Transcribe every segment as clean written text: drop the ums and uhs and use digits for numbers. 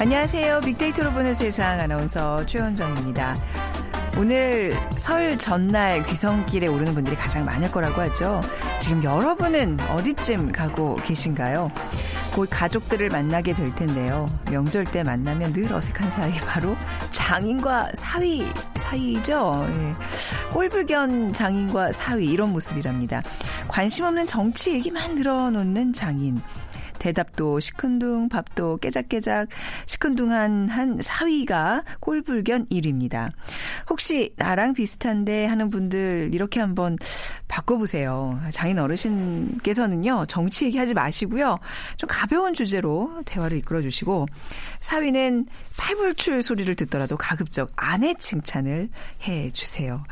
안녕하세요. 빅데이터로 보는 세상 아나운서 최원정입니다. 오늘 설 전날 귀성길에 오르는 분들이 가장 많을 거라고 하죠. 지금 여러분은 어디쯤 가고 계신가요? 곧 가족들을 만나게 될 텐데요. 명절 때 만나면 늘 어색한 사이 바로 장인과 사위 사이죠. 예. 꼴불견 장인과 사위 이런 모습이랍니다. 관심 없는 정치 얘기만 늘어놓는 장인. 대답도 시큰둥, 밥도 깨작깨작, 시큰둥한 사위가 꼴불견 1위입니다. 혹시 나랑 비슷한데 하는 분들 이렇게 한번 바꿔보세요. 장인 어르신께서는요, 정치 얘기하지 마시고요. 좀 가벼운 주제로 대화를 이끌어주시고, 사위는 팔불출 소리를 듣더라도 가급적 아내 칭찬을 해주세요.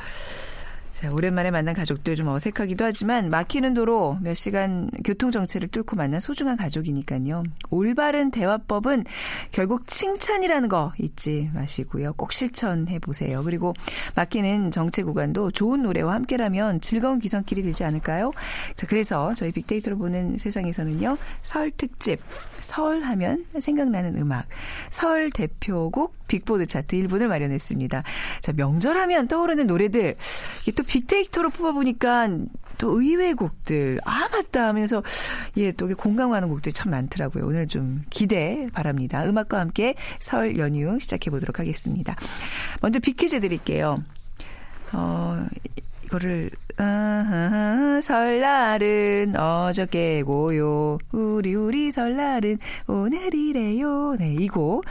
자, 오랜만에 만난 가족들 좀 어색하기도 하지만 막히는 도로 몇 시간 교통정체를 뚫고 만난 소중한 가족이니까요. 올바른 대화법은 결국 칭찬이라는 거 잊지 마시고요. 꼭 실천해보세요. 그리고 막히는 정체 구간도 좋은 노래와 함께라면 즐거운 귀성길이 되지 않을까요? 자, 그래서 저희 빅데이터로 보는 세상에서는요. 설 특집, 설 하면 생각나는 음악, 설 대표곡 빅보드 차트 1분을 마련했습니다. 자, 명절 하면 떠오르는 노래들, 이게 또 빅데이터로 뽑아보니까 또 의외의 곡들, 아 맞다 하면서 예, 또 공감하는 곡들이 참 많더라고요. 오늘 좀 기대 바랍니다. 음악과 함께 설 연휴 시작해보도록 하겠습니다. 먼저 빅퀴즈 드릴게요. 이거를 설날은 어저께고요, 우리 설날은 오늘이래요. 네, 이 곡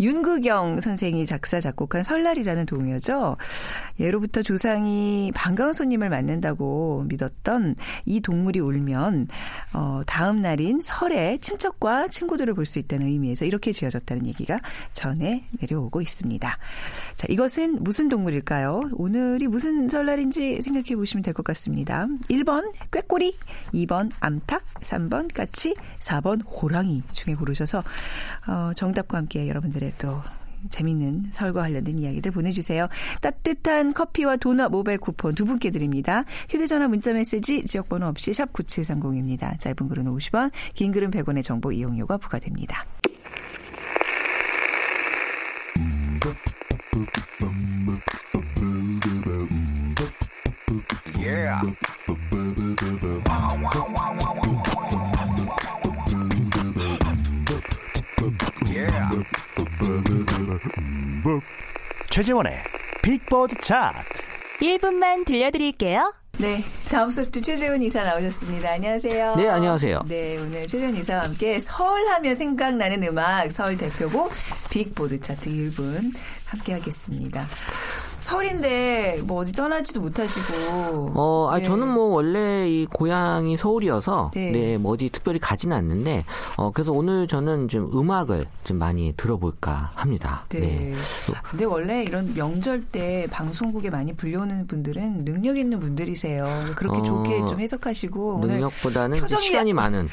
윤극영 선생이 작사 작곡한 설날이라는 동요죠. 예로부터 조상이 반가운 손님을 맞는다고 믿었던 이 동물이 울면 다음 날인 설에 친척과 친구들을 볼 수 있다는 의미에서 이렇게 지어졌다는 얘기가 전해 내려오고 있습니다. 자, 이것은 무슨 동물일까요? 오늘이 무슨 설날인지 생각해 보시면 될 것 같습니다. 1번 꾀꼬리, 2번 암탉, 3번 까치, 4번 호랑이 중에 고르셔서 정답과 함께 여러분들의 또 재미있는 설과 관련된 이야기들 보내주세요. 따뜻한 커피와 도넛 모바일 쿠폰 두 분께 드립니다. 휴대전화 문자메시지 지역번호 없이 샵 9730입니다. 짧은 글은 50원, 긴 글은 100원의 정보 이용료가 부과됩니다. Yeah. 최재원의 빅보드 차트 1분만 들려드릴게요. 네, 다음 소프트 최재훈 이사 나오셨습니다. 안녕하세요. 네, 안녕하세요. 네, 오늘 최재훈 이사와 함께 설하면 생각나는 음악, 설 대표곡 빅보드 차트 1분 함께하겠습니다. 설인데 뭐 어디 떠나지도 못하시고. 네. 저는 뭐 원래 이 고향이 서울이어서 네, 뭐 어디 특별히 가진 않는데 그래서 오늘 저는 좀 음악을 좀 많이 들어볼까 합니다. 네. 네. 근데 원래 이런 명절 때 방송국에 많이 불려오는 분들은 능력 있는 분들이세요. 그렇게 좋게 좀 해석하시고. 능력보다는 표정이 시간이 많은.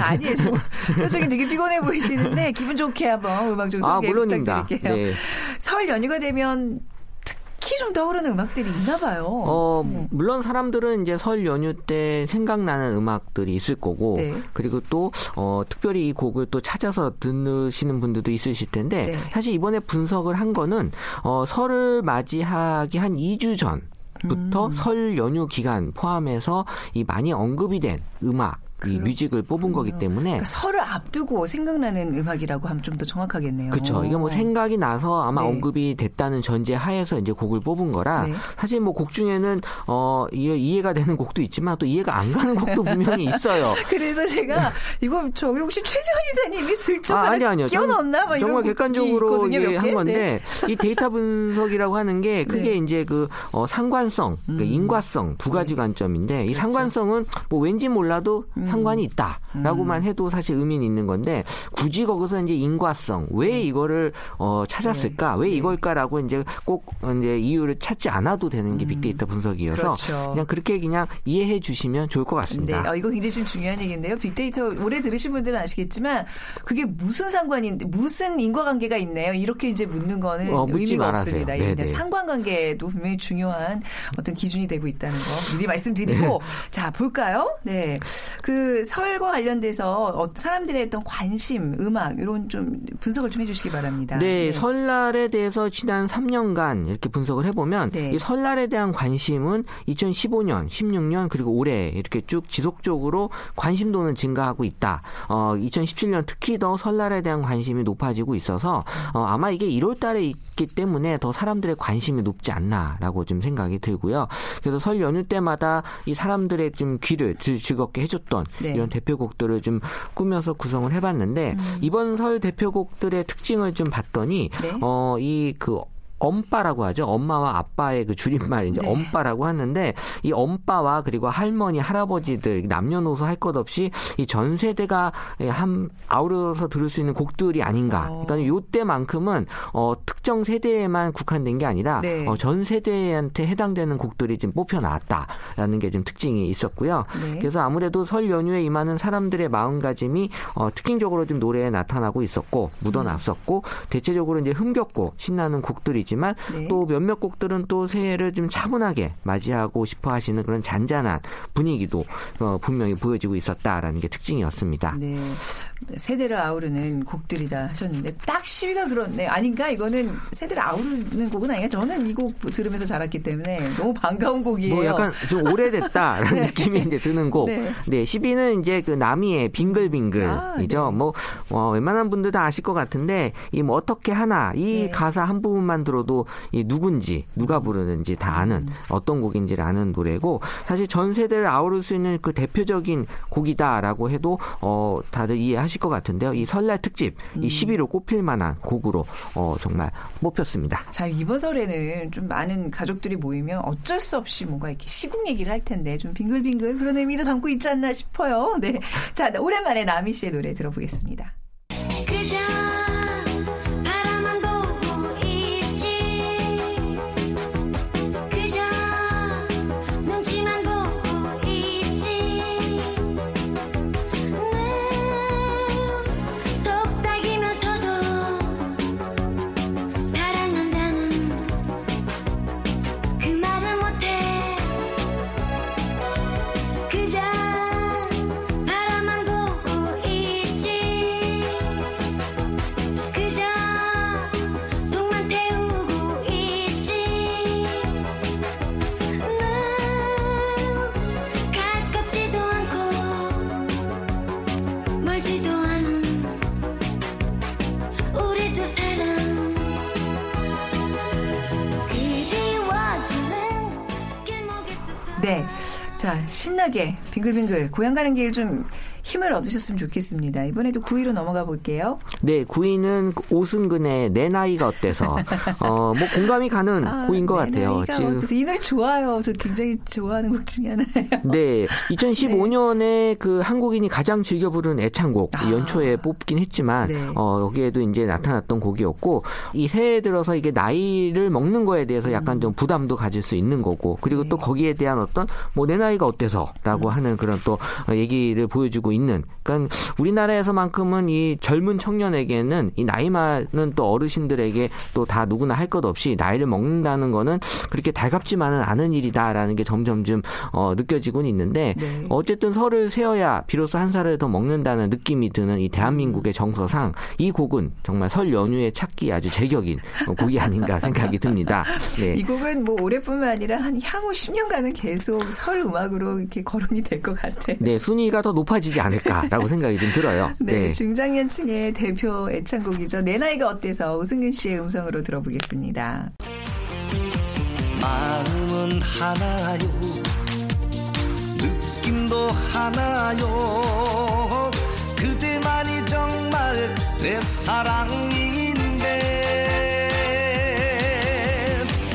아니에요. 표정이 되게 피곤해 보이시는데 기분 좋게 한번 음악 좀 소개 부탁드릴게요. 네. 설 연휴가 되면 특히 좀 떠오르는 음악들이 있나 봐요. 물론 사람들은 이제 설 연휴 때 생각나는 음악들이 있을 거고, 네. 그리고 또 특별히 이 곡을 또 찾아서 듣는 분들도 있으실 텐데, 네. 사실 이번에 분석을 한 거는 설을 맞이하기 한 2주 전부터 설 연휴 기간 포함해서 이 많이 언급이 된 음악 이 뮤직을 뽑은 거기 때문에 그러니까 설을 앞두고 생각나는 음악이라고 하면 좀 더 정확하겠네요. 그렇죠. 이게 뭐 생각이 나서 아마 네. 언급이 됐다는 전제 하에서 이제 곡을 뽑은 거라 네. 사실 뭐 곡 중에는 이해가 되는 곡도 있지만 또 이해가 안 가는 곡도 분명히 있어요. 그래서 제가 이거 저기 혹시 최지원 이사님이 슬쩍 하나 끼워넣었나? 막 정말 이런 객관적으로 예, 한 건데 네. 이 데이터 분석이라고 하는 게 크게 네. 이제 그 상관성, 그러니까 인과성 두 가지 네. 관점인데 이 그렇죠. 상관성은 뭐 왠지 몰라도 상관이 있다라고만 해도 사실 의미는 있는 건데 굳이 거기서 이제 인과성 왜 이거를 찾았을까 네. 왜 이걸까라고 이제 꼭 이제 이유를 찾지 않아도 되는 게 빅데이터 분석이어서 그렇죠. 그렇게 이해해 주시면 좋을 것 같습니다. 네, 이거 굉장히 지금 중요한 얘기인데요. 빅데이터 오래 들으신 분들은 아시겠지만 그게 무슨 상관인데 무슨 인과관계가 있네요. 이렇게 이제 묻는 거는 의미가 말하세요. 없습니다. 상관관계도 분명히 중요한 어떤 기준이 되고 있다는 거 미리 말씀드리고 네. 자 볼까요? 네. 그 설과 관련돼서 사람들의 어떤 관심, 음악 이런 좀 분석을 좀 해주시기 바랍니다. 네, 네. 설날에 대해서 지난 3년간 이렇게 분석을 해보면 네. 이 설날에 대한 관심은 2015년, 16년 그리고 올해 이렇게 쭉 지속적으로 관심도는 증가하고 있다. 2017년 특히 더 설날에 대한 관심이 높아지고 있어서 아마 이게 1월 달에 있기 때문에 더 사람들의 관심이 높지 않나라고 좀 생각이 들고요. 그래서 설 연휴 때마다 이 사람들의 좀 귀를 즐겁게 해줬던 네. 이런 대표곡들을 좀 꾸며서 구성을 해봤는데 이번 설 대표곡들의 특징을 좀 봤더니 네. 엄빠라고 하죠. 엄마와 아빠의 그 줄임말 이제 네. 엄빠라고 하는데 이 엄빠와 그리고 할머니, 할아버지들 남녀노소 할 것 없이 이 전 세대가 한 아우러서 들을 수 있는 곡들이 아닌가. 그러니까 요때만큼은 특정 세대에만 국한된 게 아니라 네. 전 세대한테 해당되는 곡들이 좀 뽑혀 나왔다라는 게 좀 특징이 있었고요. 네. 그래서 아무래도 설 연휴에 임하는 사람들의 마음가짐이 특징적으로 좀 노래에 나타나고 있었고 묻어났었고 대체적으로 이제 흥겹고 신나는 곡들이 지만 네. 또 몇몇 곡들은 또 새해를 좀 차분하게 맞이하고 싶어 하시는 그런 잔잔한 분위기도 분명히 보여지고 있었다라는 게 특징이었습니다. 네. 세대를 아우르는 곡들이다 하셨는데 딱 시위가 그렇네. 아닌가? 이거는 세대를 아우르는 곡은 아닌가? 저는 이 곡 들으면서 자랐기 때문에 너무 반가운 곡이에요. 뭐 약간 좀 오래됐다라는 네. 느낌이 이제 드는 곡. 네. 네. 10위는 이제 그 나미의 빙글빙글이죠. 아, 네. 웬만한 분들 다 아실 것 같은데 이 뭐 어떻게 하나 이 네. 가사 한 부분만 들어도 이 누군지 누가 부르는지 다 아는 어떤 곡인지를 아는 노래고 사실 전 세대를 아우를 수 있는 그 대표적인 곡이다라고 해도 다들 이해하실 것 같은데요. 이 설날 특집 이 10위로 꼽힐 만한 곡으로 정말 뽑혔습니다. 자 이번 설에는 좀 많은 가족들이 모이면 어쩔 수 없이 뭔가 이렇게 시국 얘기를 할 텐데 좀 빙글빙글 그런 의미도 담고 있지 않나 싶어요. 네, 자 오랜만에 나미 씨의 노래 들어보겠습니다. 네, 자 신나게 빙글빙글 고향 가는 길 좀 힘을 얻으셨으면 좋겠습니다. 이번에도 9위로 넘어가 볼게요. 네, 9위는 오승근의 내 나이가 어때서 뭐 공감이 가는 곡인 것 같아요. 내 나이가 어때서 이 노래 좋아요. 저 굉장히 좋아하는 곡 중에 하나예요. 네, 2015년에 네. 그 한국인이 가장 즐겨 부르는 애창곡 연초에 뽑긴 했지만 네. 여기에도 이제 나타났던 곡이었고 이 새해 들어서 이게 나이를 먹는 거에 대해서 약간 좀 부담도 가질 수 있는 거고 그리고 네. 또 거기에 대한 어떤 뭐 내 나이가 어때서라고 하는 그런 또 얘기를 보여주고 되고 있는, 그러니까 우리나라에서만큼은 이 젊은 청년에게는 이 나이 많은 또 어르신들에게 또 다 누구나 할 것 없이 나이를 먹는다는 거는 그렇게 달갑지만은 않은 일이다라는 게 점점점 느껴지곤 있는데, 네. 어쨌든 설을 세어야 비로소 한 살을 더 먹는다는 느낌이 드는 이 대한민국의 정서상 이 곡은 정말 설 연휴에 찾기 아주 제격인 곡이 아닌가 생각이 듭니다. 네. 이 곡은 뭐 올해뿐만 아니라 한 향후 10년간은 계속 설 음악으로 이렇게 거론이 될 것 같아요. 네, 순위가 더 높아지지 않을까라고 생각이 좀 들어요. 네, 네, 중장년층의 대표 애창곡이죠. 내 나이가 어때서 오승근 씨의 음성으로 들어보겠습니다. 마음은 하나요, 느낌도 하나요, 그대만이 정말 내 사랑인데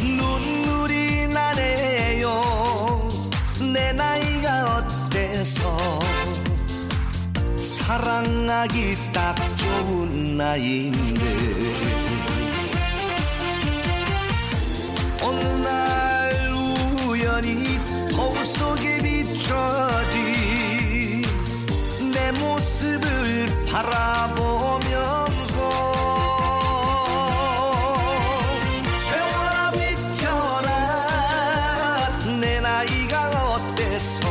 눈물이 나네요. 내 나이가 어때서 사랑하기 딱 좋은 나이인데 어느 날 우연히 거울 속에 비춰진 내 모습을 바라보면서 세월아 비켜라, 내 나이가 어때서.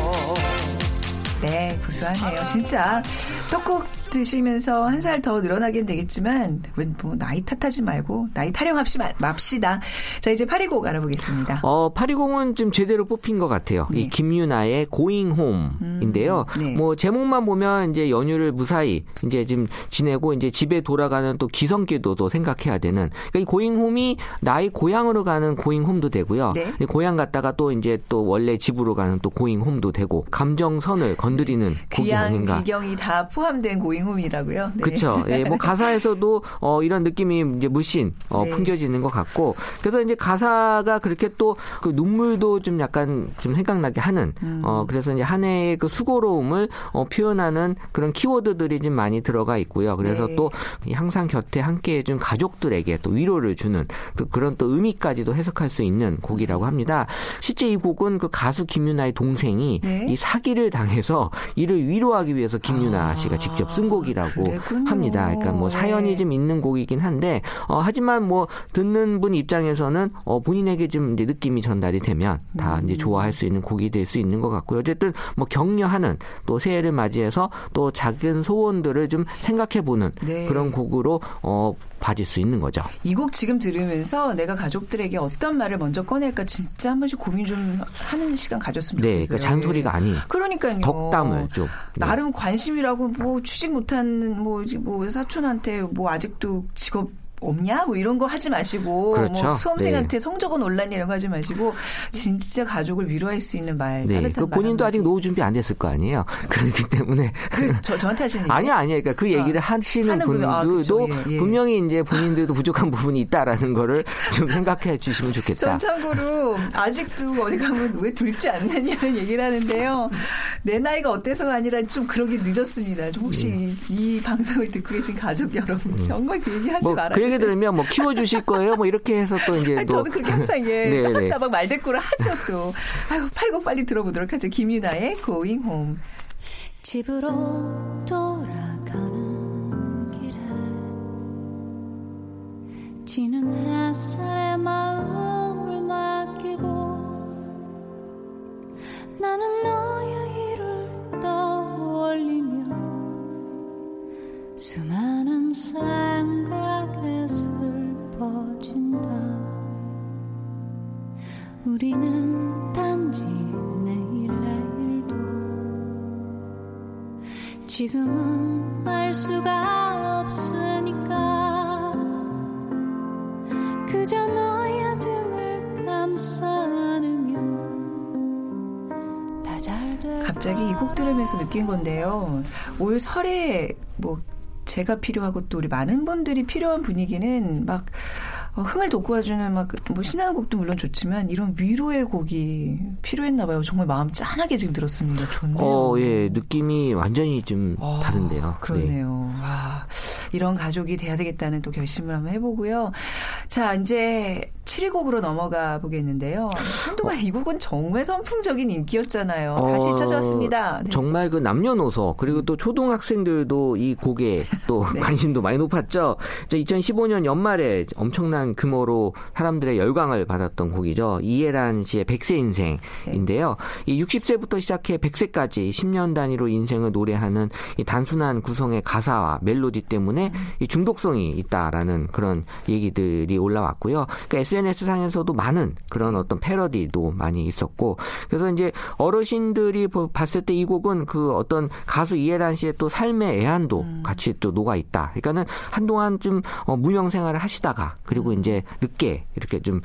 네, 구수하네요. 진짜 떡국 드시면서 한 살 더 늘어나긴 되겠지만 뭐 나이 탓하지 말고 나이 타령합시다 맙시다. 자, 이제 820 알아보겠습니다. 820은 지금 제대로 뽑힌 것 같아요. 네. 이 김유나의 Going Home인데요. 네. 뭐 제목만 보면 이제 연휴를 무사히 이제 지금 지내고 이제 집에 돌아가는 또 기성기도도 생각해야 되는. 그러니까 이 Going Home이 나의 고향으로 가는 Going Home도 되고요. 네. 고향 갔다가 또 이제 또 원래 집으로 가는 또 Going Home도 되고 감정선을 건드리는 곡이 아닌가. 귀향 귀경이 다 포함된 Going 홈이라고요. 네. 그렇죠. 예, 뭐 가사에서도 이런 느낌이 이제 물씬 네. 풍겨지는 것 같고, 그래서 이제 가사가 그렇게 또 그 눈물도 좀 약간 좀 생각나게 하는. 그래서 이제 한 해의 그 수고로움을 표현하는 그런 키워드들이 좀 많이 들어가 있고요. 그래서 네. 또 항상 곁에 함께해준 가족들에게 또 위로를 주는 또 그런 또 의미까지도 해석할 수 있는 곡이라고 합니다. 실제 이 곡은 그 가수 김유나의 동생이 네. 이 사기를 당해서 이를 위로하기 위해서 김유나 씨가 직접 쓴 곡이라고 합니다. 그러니까 뭐 사연이 좀 있는 곡이긴 한데, 하지만 뭐 듣는 분 입장에서는 본인에게 좀 이제 느낌이 전달이 되면 다 이제 좋아할 수 있는 곡이 될 수 있는 것 같고요. 어쨌든 뭐 격려하는 또 새해를 맞이해서 또 작은 소원들을 좀 생각해보는 네. 그런 곡으로 봐줄 수 있는 거죠. 이 곡 지금 들으면서 내가 가족들에게 어떤 말을 먼저 꺼낼까 진짜 한 번씩 고민 좀 하는 시간 가졌으면 좋겠어요. 네, 그러니까 잔소리가 아닌. 그러니까요. 덕담을 좀. 나름 관심이라고 뭐 취직 못한 뭐 사촌한테 뭐 아직도 직업 없냐? 뭐 이런 거 하지 마시고 그렇죠. 뭐 수험생한테 네. 성적은 올랐냐 이런 거 하지 마시고 진짜 가족을 위로할 수 있는 말 네. 따뜻한 그 본인도 아직 노후 준비 안 됐을 거 아니에요. 그렇기 때문에 저한테 하시는 얘기? 아니요. 그러니까 그 얘기를 하시는 분들도 그렇죠. 예, 예. 분명히 이제 본인들도 부족한 부분이 있다라는 거를 좀 생각해 주시면 좋겠다. 전 참고로 아직도 어디 가면 왜 둘째 안 나냐는 얘기를 하는데요. 내 나이가 어때서가 아니라 좀 그러기 늦었습니다. 좀 혹시 이 방송을 듣고 계신 가족 여러분 정말 그 얘기 하지 말아요. 그 들으면 뭐 키워주실 거예요, 뭐 이렇게 해서 또 이제. 아니, 저도 그렇게 항상 예 따박따박 말대꾸를 하죠 또. 아이고 팔고 빨리 들어보도록 하죠. 김유나의 Going Home. 집으로 돌아가는 길에 지는 햇살에 마음을 맡기고 나는 너의 일을 떠올리며 수많은 생각에 슬퍼진다. 우리는 단지 내일의 일도 지금은 알 수가 없으니까 그저 너의 등을 감싸 안으면 다 잘 될. 갑자기 이 곡 들으면서 느낀 건데요. 올 설에 뭐 제가 필요하고 또 우리 많은 분들이 필요한 분위기는 막 흥을 돋구어주는 막 뭐 신나는 곡도 물론 좋지만 이런 위로의 곡이 필요했나 봐요. 정말 마음 짠하게 지금 들었습니다. 좋네요. 예, 느낌이 완전히 좀 다른데요. 그렇네요. 네. 와, 이런 가족이 돼야 되겠다는 또 결심을 한번 해보고요. 자, 이제 7위곡으로 넘어가 보겠는데요. 한동안 이 곡은 정말 선풍적인 인기였잖아요. 다시 찾아왔습니다. 네. 정말 그 남녀노소 그리고 또 초등학생들도 이 곡에 또 네. 관심도 많이 높았죠. 2015년 연말에 엄청난 규모로 사람들의 열광을 받았던 곡이죠. 이혜란 씨의 100세 인생인데요. 네. 이 60세부터 시작해 100세까지 10년 단위로 인생을 노래하는 이 단순한 구성의 가사와 멜로디 때문에 이 중독성이 있다라는 그런 얘기들이 올라왔고요. 그러니까 SNS상에서도 많은 그런 어떤 패러디도 많이 있었고, 그래서 이제 어르신들이 봤을 때 이 곡은 그 어떤 가수 이혜란 씨의 또 삶의 애환도 같이 또 녹아있다. 그러니까는 한동안 좀 무명 생활을 하시다가 그리고 이제 늦게 이렇게 좀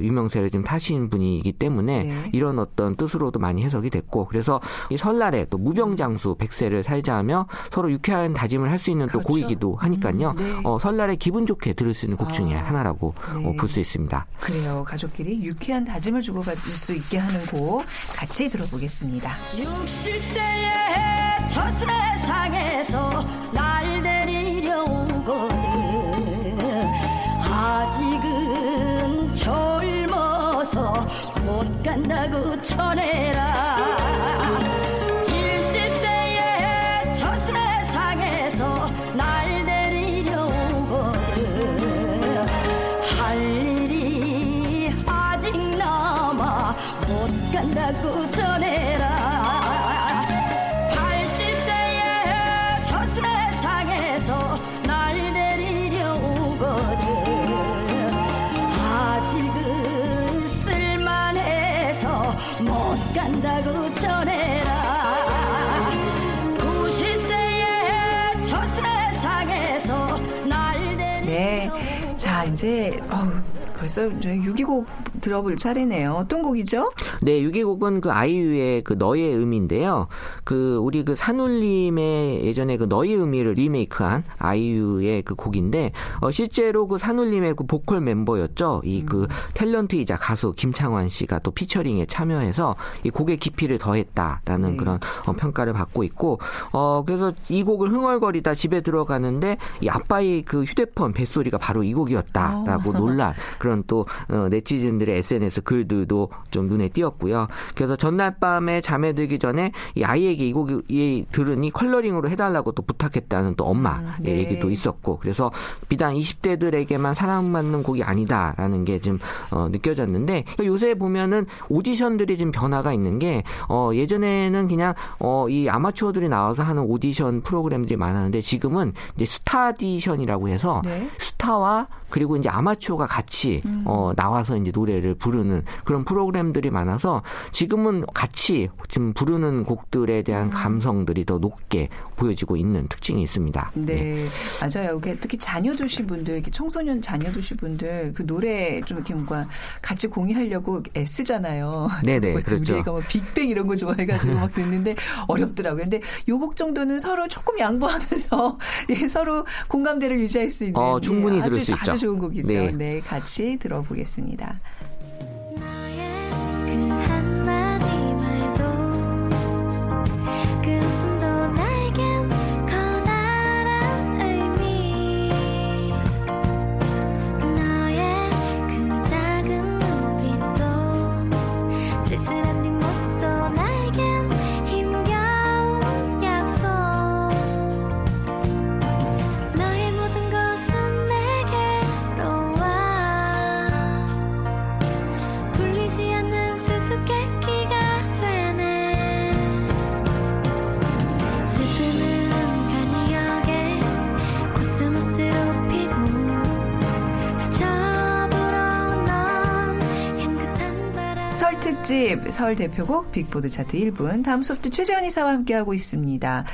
유명세를 좀 타신 분이기 때문에 네. 이런 어떤 뜻으로도 많이 해석이 됐고, 그래서 이 설날에 또 무병장수 100세를 살자며 서로 유쾌한 다짐을 할 수 있는 그렇죠. 또 고이기도 하니까요. 네. 설날에 기분 좋게 들을 수 있는 곡 중에 하나라고 네. 볼 수 있습니다. 그래요. 가족끼리 유쾌한 다짐을 주고받을 수 있게 하는 곡 같이 들어보겠습니다. 60세의 저 세상에서 날 데리려온 거는 아직은 젊어서 못 간다고 전해라. 70세의 저 세상에서 날 데리려온 거는 할 일이 아직 남아 못 간다고 전해라. 80세의 저 세상에서 날 데리려온 거는 아직은 쓸만해서 못 간다고 전해라. 90세의 저 세상에서 날 데리려온 네, 자 이제 벌써 유기곡 들어볼 차례네요. 어떤 곡이죠? 네, 유기곡은 그 아이유의 그 너의 의미인데요. 그 우리 그 산울림의 예전에 그 너의 의미를 리메이크한 아이유의 그 곡인데, 실제로 그 산울림의 그 보컬 멤버였죠. 이 그 탤런트이자 가수 김창완 씨가 또 피처링에 참여해서 이 곡의 깊이를 더했다라는 네. 그런 평가를 받고 있고, 그래서 이 곡을 흥얼거리다 집에 들어가는데 이 아빠의 그 휴대폰 뱃소리가 바로 이 곡이었다라고 놀란 그런 또 네티즌들의 SNS 글들도 좀 눈에 띄었고요. 그래서 전날 밤에 잠에 들기 전에 이 아이에게 이 곡이 들으니 컬러링으로 해달라고 또 부탁했다는 또 엄마의 네. 얘기도 있었고, 그래서 비단 20대들에게만 사랑받는 곡이 아니다라는 게 좀 느껴졌는데, 요새 보면은 오디션들이 좀 변화가 있는 게 예전에는 그냥 이 아마추어들이 나와서 하는 오디션 프로그램들이 많았는데, 지금은 이제 스타디션이라고 해서 네. 스타와 그리고 이제 아마추어가 같이 나와서 이제 노래를 부르는 그런 프로그램들이 많아서 지금은 같이 지금 부르는 곡들에 대한 감성들이 더 높게 보여지고 있는 특징이 있습니다. 네, 네. 맞아요. 특히 자녀도시분들, 청소년 자녀도시분들 그 노래 좀 이렇게 뭔가 같이 공유하려고 애쓰잖아요. 네네, 그렇죠. 우리가 뭐 빅뱅 이런 거 좋아해가지고 막 듣는데 어렵더라고요. 근데 요 곡 정도는 서로 조금 양보하면서 예, 서로 공감대를 유지할 수 있는 충분히 예, 들을 수 있죠. 아주 좋은 곡이죠. 네, 네 같이 들어보겠습니다. 서울 대표곡 빅보드 차트 1분, 다음 소프트 최재원 이사와 함께하고 있습니다.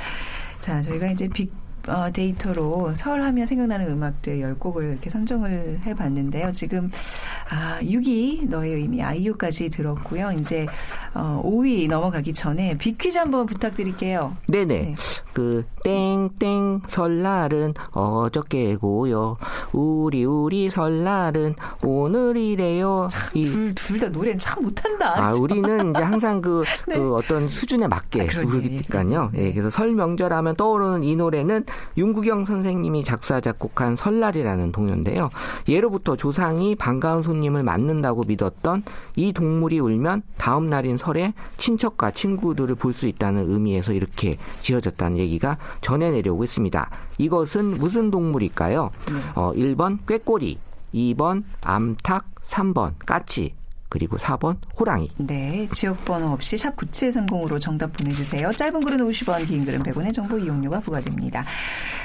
자, 저희가 이제 빅데이터로 서울 하면 생각나는 음악들 10곡을 이렇게 선정을 해봤는데요. 지금 아, 6위 너의 의미 아이유까지 들었고요. 이제 5위 넘어가기 전에 빅퀴즈 한번 부탁드릴게요. 네네. 네. 그 땡땡 설날은 어저께고요. 우리 설날은 오늘이래요. 둘 다 노래는 참 못한다. 아, 그렇죠? 우리는 이제 항상 네. 그 어떤 수준에 맞게 부르니까요. 예, 그래서 설 명절하면 떠오르는 이 노래는 윤극영 선생님이 작사 작곡한 설날이라는 동요인데요. 예로부터 조상이 반가운 손님을 맞는다고 믿었던 이 동물이 울면 다음 날인 설에 친척과 친구들을 볼 수 있다는 의미에서 이렇게 지어졌다는 얘기가 전해 내려오고 있습니다. 이것은 무슨 동물일까요? 1번 꾀꼬리, 2번 암탉, 3번 까치, 그리고 4번 호랑이. 네. 지역번호 없이 샵 9730으로 정답 보내주세요. 짧은 글은 50원, 긴 글은 100원의 정보 이용료가 부과됩니다.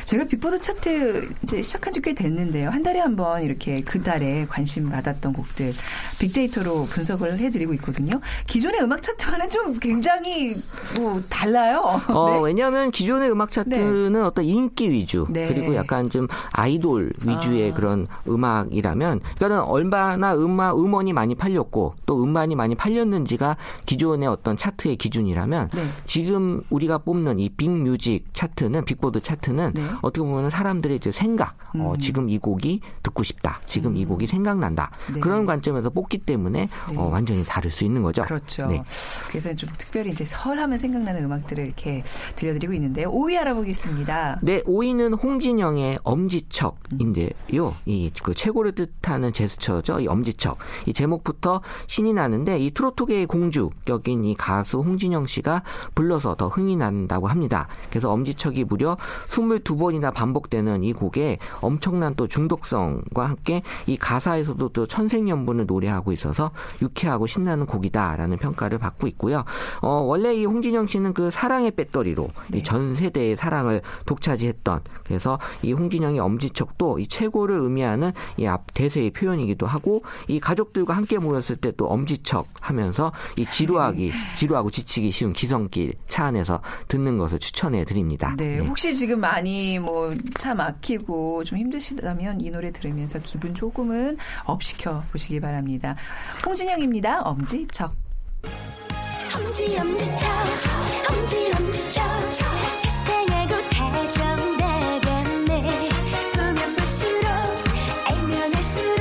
저희가 빅보드 차트 이제 시작한 지 꽤 됐는데요. 한 달에 한 번 이렇게 그 달에 관심 받았던 곡들 빅데이터로 분석을 해드리고 있거든요. 기존의 음악 차트와는 좀 굉장히 뭐 달라요. 네. 왜냐하면 기존의 음악 차트는 네. 어떤 인기 위주 네. 그리고 약간 좀 아이돌 위주의 그런 음악이라면 그러니까 얼마나 음원이 많이 팔렸고 또 음반이 많이 팔렸는지가 기존의 어떤 차트의 기준이라면 네. 지금 우리가 뽑는 이 빅뮤직 차트는 빅보드 차트는 네. 어떻게 보면 사람들의 이제 생각 지금 이 곡이 듣고 싶다. 지금 이 곡이 생각난다. 네. 그런 관점에서 뽑기 때문에 네. 완전히 다를 수 있는 거죠. 그렇죠. 네. 그래서 좀 특별히 이제 설하면 생각나는 음악들을 이렇게 들려드리고 있는데요. 5위 알아보겠습니다. 네. 5위는 홍진영의 엄지척인데요. 이 그 최고를 뜻하는 제스처죠. 이 엄지척. 이 제목부터 신이 나는데 이 트로트계의 공주 격인 이 가수 홍진영 씨가 불러서 더 흥이 난다고 합니다. 그래서 엄지척이 무려 22번이나 반복되는 이 곡에 엄청난 또 중독성과 함께 이 가사에서도 또 천생연분을 노래하고 있어서 유쾌하고 신나는 곡이다라는 평가를 받고 있고요. 원래 이 홍진영 씨는 그 사랑의 배터리로 네. 이 전 세대의 사랑을 독차지했던 그래서 이 홍진영의 엄지척도 이 최고를 의미하는 이 앞 대세의 표현이기도 하고 이 가족들과 함께 모였을 때 또 엄지척 하면서 이 지루하고 지치기 쉬운 기성길 차 안에서 듣는 것을 추천해 드립니다. 네, 네. 혹시 지금 많이 뭐 차 막히고 좀 힘드시다면 이 노래 들으면서 기분 조금은 업 시켜 보시기 바랍니다. 홍진영입니다. 엄지척. 엄지척, 엄지척, 지생하고 다정다감해 보면 볼수록 애면할수록.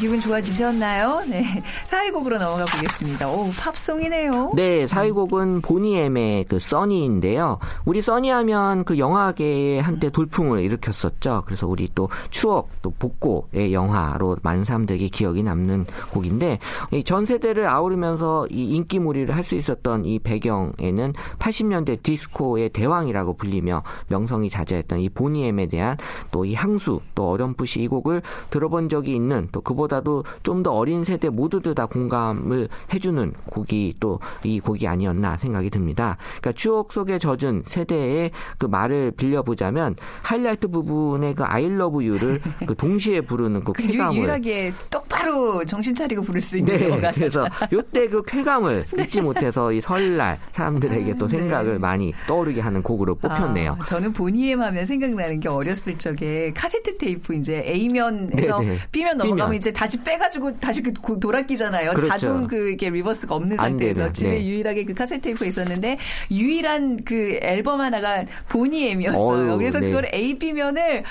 기분 좋아지셨나요? 네. 4위 곡으로 넘어가 보겠습니다. 오, 팝송이네요. 네, 4위 곡은 보니엠의 그 써니인데요. 우리 써니 하면 그 영화계에 한때 돌풍을 일으켰었죠. 그래서 우리 또 추억, 또 복고의 영화로 많은 사람들에게 기억이 남는 곡인데 이 전 세대를 아우르면서 이 인기몰이를 할 수 있었던 이 배경에는 80년대 디스코의 대왕이라고 불리며 명성이 자자했던 이 보니엠에 대한 또 이 향수, 또 어렴풋이 이 곡을 들어본 적이 있는 또 그보다 도 좀 더 어린 세대 모두들 다 공감을 해주는 곡이 또 이 곡이 아니었나 생각이 듭니다. 그러니까 추억 속에 젖은 세대의 그 말을 빌려보자면 하이라이트 부분의 그 I love you를 그 동시에 부르는 그 쾌감을 유일하게 똑바로 정신 차리고 부를 수 있는 네, 거가 그래서 이때 그 쾌감을 잊지 못해서 이 설날 사람들에게 또 생각을 네. 많이 떠오르게 하는 곡으로 뽑혔네요. 아, 저는 보니엠 하면 생각나는 게 어렸을 적에 카세트 테이프 이제 A면에서 네, 네. B면 넘어가면 이제 다시 빼가지고 다시 돌아끼잖아요. 그렇죠. 자동 이게 리버스가 없는 상태에서 집에 네. 유일하게 그 카세트 테이프가 있었는데 유일한 그 앨범 하나가 보니엠이었어요. 그래서 네. 그걸 A, B면을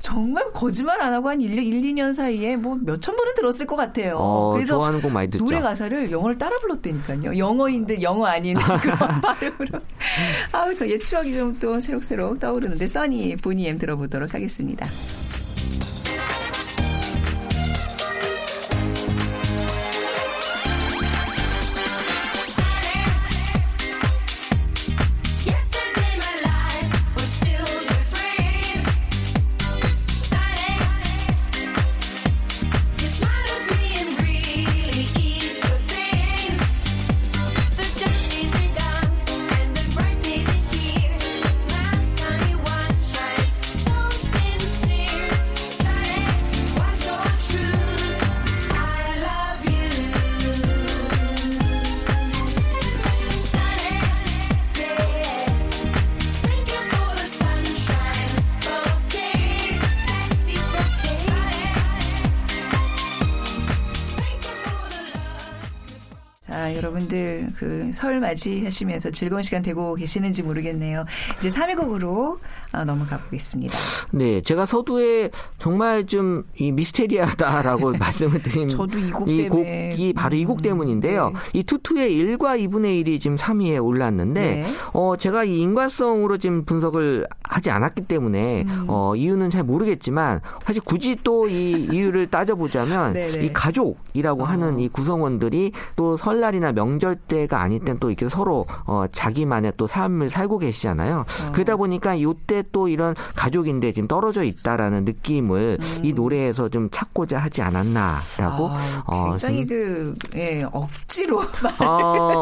정말 거짓말 안 하고 한 1-2년 사이에 뭐 몇천 번은 들었을 것 같아요. 그래서 좋아하는 곡 많이 듣죠. 노래 가사를 영어를 따라 불렀다니까요. 영어인 듯 영어 아닌 그런 발음으로. 아우, 저 옛 추억이 좀 또 새록새록 떠오르는데 써니 보니엠 들어보도록 하겠습니다. Still 아, 여러분들 그 설 맞이하시면서 즐거운 시간 되고 계시는지 모르겠네요. 이제 3위 곡으로 넘어가 보겠습니다. 네, 제가 서두에 정말 좀 이 미스테리하다라고 말씀을 드린 저도 이 곡 때문에 곡이 바로 이 곡 때문인데요. 네. 이 투투의 1과 2분의 1이 지금 3위에 올랐는데 네. 제가 이 인과성으로 지금 분석을 하지 않았기 때문에 이유는 잘 모르겠지만 사실 굳이 또 이 이유를 따져보자면 이 가족이라고 하는 이 구성원들이 또 설날이나 명절 때가 아닐 땐 또 이렇게 서로 자기만의 또 삶을 살고 계시잖아요. 그러다 보니까 이때 또 이런 가족인데 지금 떨어져 있다라는 느낌을 이 노래에서 좀 찾고자 하지 않았나라고 굉장히 억지로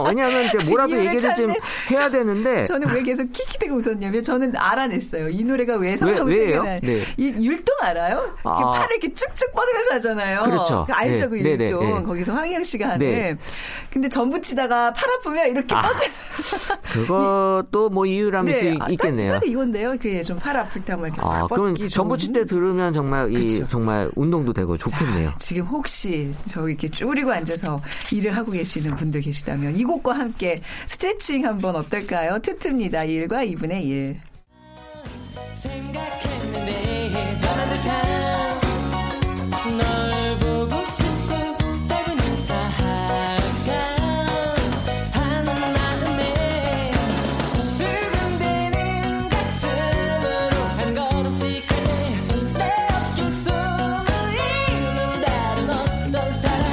왜냐하면 이제 뭐라도 얘기를 좀 해야 되는데 저는 왜 계속 킥킥대고 웃었냐면 저는 알아냈어요. 이 노래가 왜 성공을 생겨나요? 네. 이 율동 알아요? 이렇게 팔을 이렇게 쭉쭉 뻗으면서 하잖아요. 그렇죠. 알죠, 네. 그 율동. 네. 거기서 황희영 씨가 하는. 네. 근데 전부 치다가 팔 아프면 이렇게 뻗어. 그것도 뭐 이유라면 네. 있겠네요. 딱 이건데요. 그게 좀 팔 아플 때 한번 이렇게 뻗기 그럼 좋은. 전부 칠 때 들으면 정말 정말 운동도 되고 좋겠네요. 자, 지금 혹시 저기 이렇게 쭈그리고 앉아서 일을 하고 계시는 분들 계시다면 이 곡과 함께 스트레칭 한번 어떨까요? 투투입니다. 1과 2분의 1. 생각했는데 변한 듯한 널 보고 싶고 짧은 인사할까 반한 마음에 불금대는 가슴으로 한 걸음씩 갈 때 내 어깨 속을 잃는 다른 어떤 사람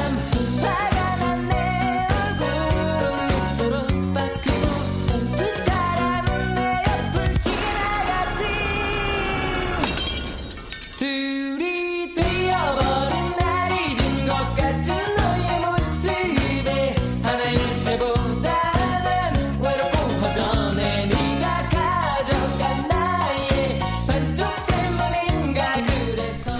화가 난 내 얼굴 미소로 바뀌고 두 사람은 내 옆을 지나갔지 둘이 되어버린 날 잊은 것 같은 너의 모습에 하나일 때보다 난 외롭고 허전해 네가 가져간 나의 반쪽 때문인가 그래서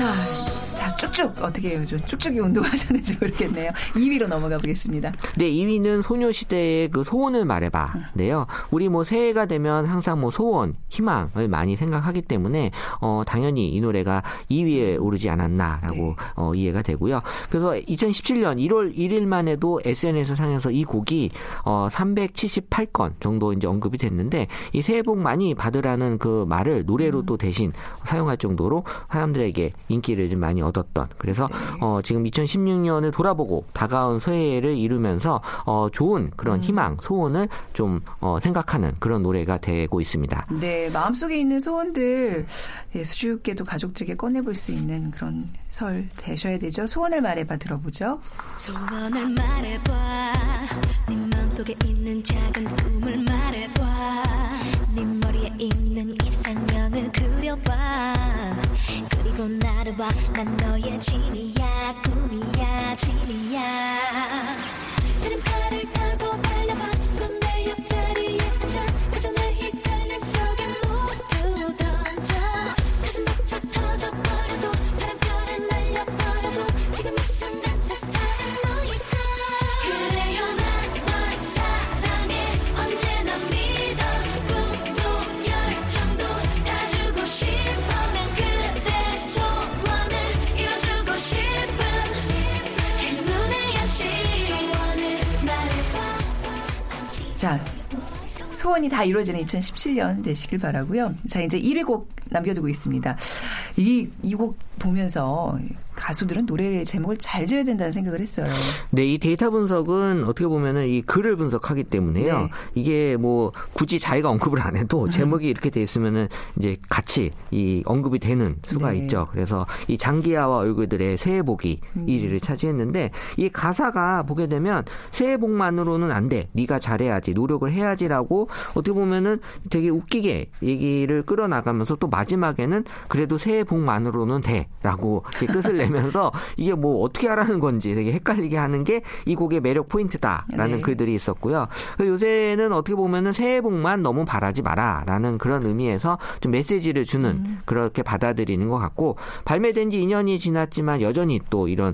자 쭉쭉 어떻게 해요? 쭉쭉이 운동하셨는지 모르겠네요. 2위로 넘어가 보겠습니다. 네, 2위는 소녀시대의 그 소원을 말해봐인데요. 우리 뭐 새해가 되면 항상 뭐 소원, 희망을 많이 생각하기 때문에 당연히 이 노래가 2위에 오르지 않았나라고 네. 이해가 되고요. 그래서 2017년 1월 1일만 해도 SNS 상에서 이 곡이 378건 정도 이제 언급이 됐는데 이 새해 복 많이 받으라는 그 말을 노래로 또 대신 사용할 정도로 사람들에게 인기를 좀 많이 얻었던. 그래서 지금 2016년을 돌아보고 다가온 새해를 이루면서 좋은 그런 희망, 소원을 좀 생각하는 그런 노래가 되고 있습니다. 네, 마음속에 있는 소원들 수줍게도 가족들에게 꺼내볼 수 있는 그런 설 되셔야 되죠. 소원을 말해봐 들어보죠. 소원을 말해봐 네 마음속에 있는 작은 꿈을 말해봐 네 머리에 있는 이상형을 그려봐 그리고 나를 봐 난 너의 짐이야 꿈이야 짐이야 다른 팔을 타고 달려봐 넌 내 옆자리에 앉아 그저 내 헷갈림 속에 모두 던져 가슴 벅차 터져버려도 바람결에 날려버려도 지금 이 순간 세상은 너니까 그래요 난 널 사랑해 언제나 믿어 꿈도 열정도 다 주고 싶어 자, 소원이 다 이루어지는 2017년 되시길 바라고요. 자, 이제 1위 곡 남겨두고 있습니다. 이 곡 보면서 가수들은 노래 제목을 잘 지어야 된다는 생각을 했어요. 네, 이 데이터 분석은 어떻게 보면은 이 글을 분석하기 때문에요. 네. 이게 뭐 굳이 자기가 언급을 안 해도 제목이 이렇게 돼 있으면은 이제 같이 이 언급이 되는 수가 네. 있죠. 그래서 이 장기하와 얼굴들의 새해 복이 1위를 차지했는데 이 가사가 보게 되면 새해 복만으로는 안 돼. 네가 잘해야지. 노력을 해야지라고 어떻게 보면은 되게 웃기게 얘기를 끌어나가면서 또 마지막에는 그래도 새해 복만으로는 돼라고 이렇게 끝을 내면서 이게 뭐 어떻게 하라는 건지 되게 헷갈리게 하는 게 이 곡의 매력 포인트다라는 네. 글들이 있었고요. 요새는 어떻게 보면은 새해 복만 너무 바라지 마라라는 그런 의미에서 좀 메시지를 주는 그렇게 받아들이는 것 같고 발매된 지 2년이 지났지만 여전히 또 이런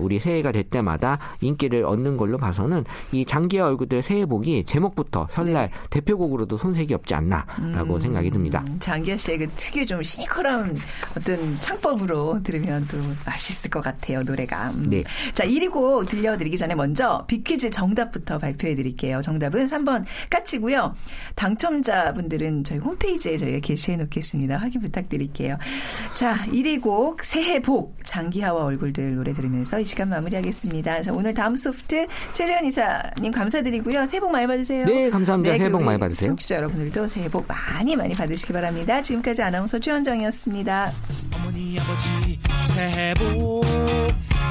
우리 새해가 될 때마다 인기를 얻는 걸로 봐서는 이 장기하 얼굴들의 새해 복이 제목부터 설날 네. 대표곡으로도 손색이 없지 않나라고 생각이 듭니다. 장기하 씨의 그 특유의 좀 시니컬한 어떤 창법으로 들으면 또 맛있을 것 같아요, 노래가. 네. 자, 1위 곡 들려드리기 전에 먼저 빅퀴즈 정답부터 발표해드릴게요. 정답은 3번 까치고요. 당첨자분들은 저희 홈페이지에 저희가 게시해놓겠습니다. 확인 부탁드릴게요. 자, 1위 곡 새해 복 장기하와 얼굴들 노래 들으면서 이 시간 마무리하겠습니다. 그래서 오늘 다음 소프트 최재현 이사님 감사드리고요. 새해 복 많이 받으세요. 네, 감사합니다. 네, 새해 복 많이 받으세요. 청취자 여러분들도 새해 복 많이 많이 받으시기 바랍니다. 지금까지 아나운서 최현정이었습니다. 어머니 아버지 새해 복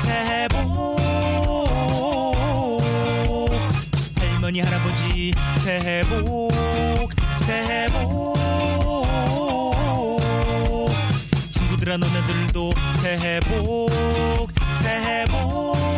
새해 복 할머니 할아버지 새해 복 새해 복 친구들아 너네들도 새해 복 새해 복